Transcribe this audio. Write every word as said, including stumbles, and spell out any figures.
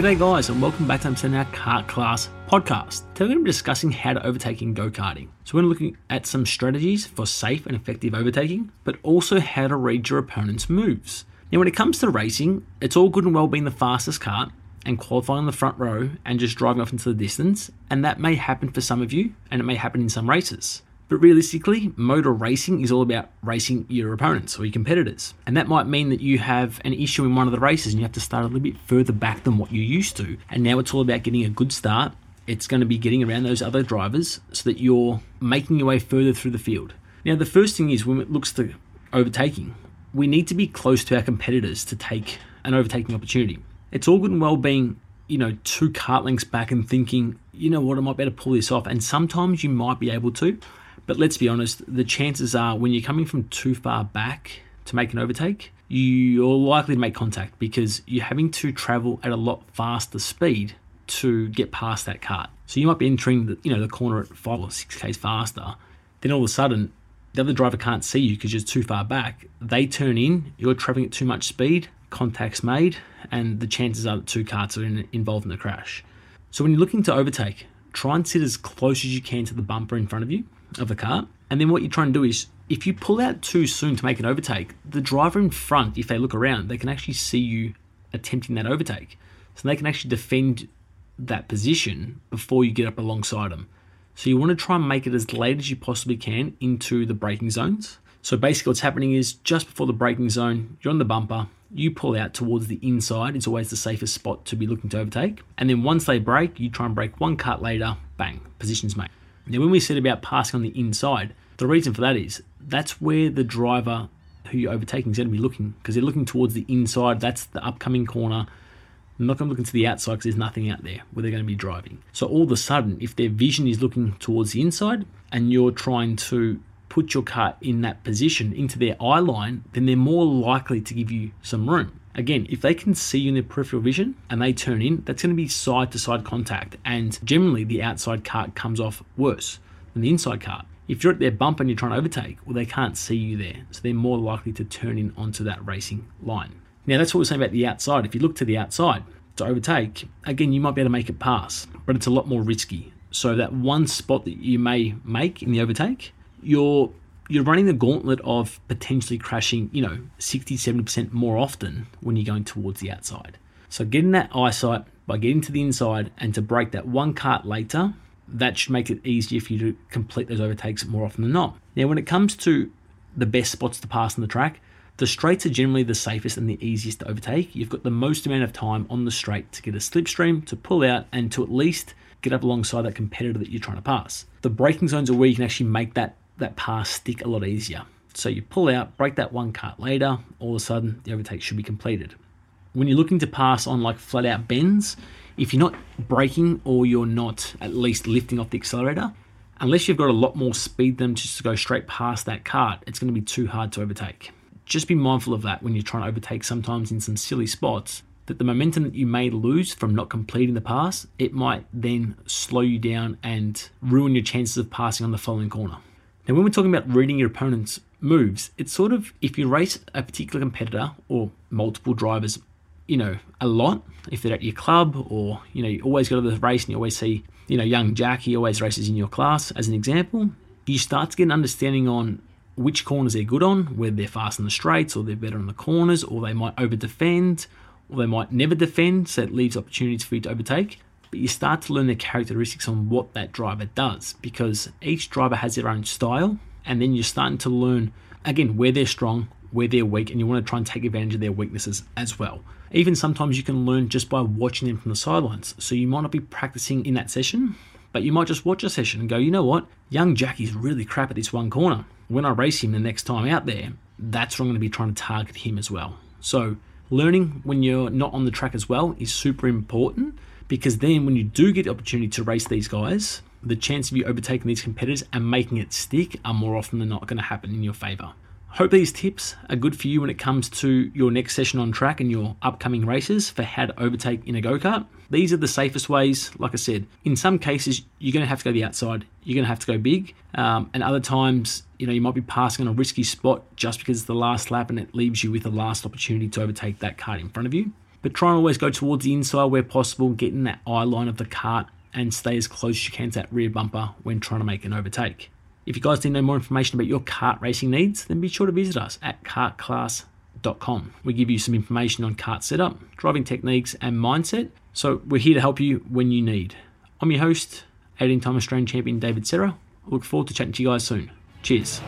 G'day guys and welcome back to I'm sending our Kart Class podcast. Today we're going to be discussing how to overtake in go-karting. So we're going to be looking at some strategies for safe and effective overtaking, but also how to read your opponent's moves. Now when it comes to racing, it's all good and well being the fastest kart and qualifying in the front row and just driving off into the distance, and that may happen for some of you and it may happen in some races. But realistically, motor racing is all about racing your opponents or your competitors. And that might mean that you have an issue in one of the races and you have to start a little bit further back than what you used to. And now it's all about getting a good start. It's going to be getting around those other drivers so that you're making your way further through the field. Now, the first thing is when it looks to overtaking, we need to be close to our competitors to take an overtaking opportunity. It's all good and well being, you know, two kart lengths back and thinking, you know what, I might be able to pull this off. And sometimes you might be able to. But let's be honest, the chances are when you're coming from too far back to make an overtake, you're likely to make contact because you're having to travel at a lot faster speed to get past that kart. So you might be entering the, you know, the corner at five or six Ks faster. Then all of a sudden, the other driver can't see you because you're too far back. They turn in, you're traveling at too much speed, contact's made, and the chances are that two karts are in, involved in the crash. So when you're looking to overtake, try and sit as close as you can to the bumper in front of you, of the car. And then what you're trying to do is, if you pull out too soon to make an overtake, the driver in front, if they look around, they can actually see you attempting that overtake. So they can actually defend that position before you get up alongside them. So you want to try and make it as late as you possibly can into the braking zones. So basically what's happening is just before the braking zone, you're on the bumper, you pull out towards the inside. It's always the safest spot to be looking to overtake. And then once they brake, you try and brake one kart later, bang, position's made. Now, when we said about passing on the inside, the reason for that is that's where the driver who you're overtaking is going to be looking, because they're looking towards the inside. That's the upcoming corner. I'm not going to look into the outside because there's nothing out there where they're going to be driving. So all of a sudden, if their vision is looking towards the inside and you're trying to put your kart in that position into their eye line, then they're more likely to give you some room. Again, if they can see you in their peripheral vision and they turn in, that's going to be side to side contact. And generally the outside kart comes off worse than the inside kart. If you're at their bump and you're trying to overtake, well, they can't see you there. So they're more likely to turn in onto that racing line. Now that's what we're saying about the outside. If you look to the outside to overtake, again, you might be able to make it pass, but it's a lot more risky. So that one spot that you may make in the overtake, you're you're running the gauntlet of potentially crashing, you know, sixty, seventy percent more often when you're going towards the outside. So getting that eyesight by getting to the inside and to break that one kart later, that should make it easier for you to complete those overtakes more often than not. Now, when it comes to the best spots to pass on the track, the straights are generally the safest and the easiest to overtake. You've got the most amount of time on the straight to get a slipstream, to pull out, and to at least get up alongside that competitor that you're trying to pass. The braking zones are where you can actually make that that pass stick a lot easier. So you pull out, break that one kart later, all of a sudden the overtake should be completed. When you're looking to pass on like flat out bends, if you're not braking or you're not at least lifting off the accelerator, unless you've got a lot more speed than just to go straight past that kart, it's going to be too hard to overtake. Just be mindful of that when you're trying to overtake sometimes in some silly spots, that the momentum that you may lose from not completing the pass, it might then slow you down and ruin your chances of passing on the following corner. Now, when we're talking about reading your opponent's moves, it's sort of, if you race a particular competitor or multiple drivers, you know, a lot, if they're at your club or, you know, you always go to the race and you always see, you know, young Jack, he always races in your class, as an example, you start to get an understanding on which corners they're good on, whether they're fast on the straights or they're better on the corners, or they might over defend, or they might never defend, so it leaves opportunities for you to overtake. But you start to learn the characteristics on what that driver does, because each driver has their own style, and then you're starting to learn, again, where they're strong, where they're weak, and you want to try and take advantage of their weaknesses as well. Even sometimes you can learn just by watching them from the sidelines. So you might not be practicing in that session, but you might just watch a session and go, you know what, young Jackie's really crap at this one corner. When I race him the next time out there, that's where I'm going to be trying to target him as well. So learning when you're not on the track as well is super important, because then when you do get the opportunity to race these guys, the chance of you overtaking these competitors and making it stick are more often than not going to happen in your favor. Hope these tips are good for you when it comes to your next session on track and your upcoming races for how to overtake in a go-kart. These are the safest ways. Like I said, in some cases, you're going to have to go to the outside. You're going to have to go big. Um, and other times, you know, you might be passing on a risky spot just because it's the last lap and it leaves you with the last opportunity to overtake that kart in front of you. but try and always go towards the inside where possible, get in that eye line of the cart and stay as close as you can to that rear bumper when trying to make an overtake. If you guys need to know more information about your kart racing needs, then be sure to visit us at kart class dot com. We give you some information on kart setup, driving techniques and mindset, so we're here to help you when you need. I'm your host, eighteen-time Australian champion David Serra. I look forward to chatting to you guys soon. Cheers.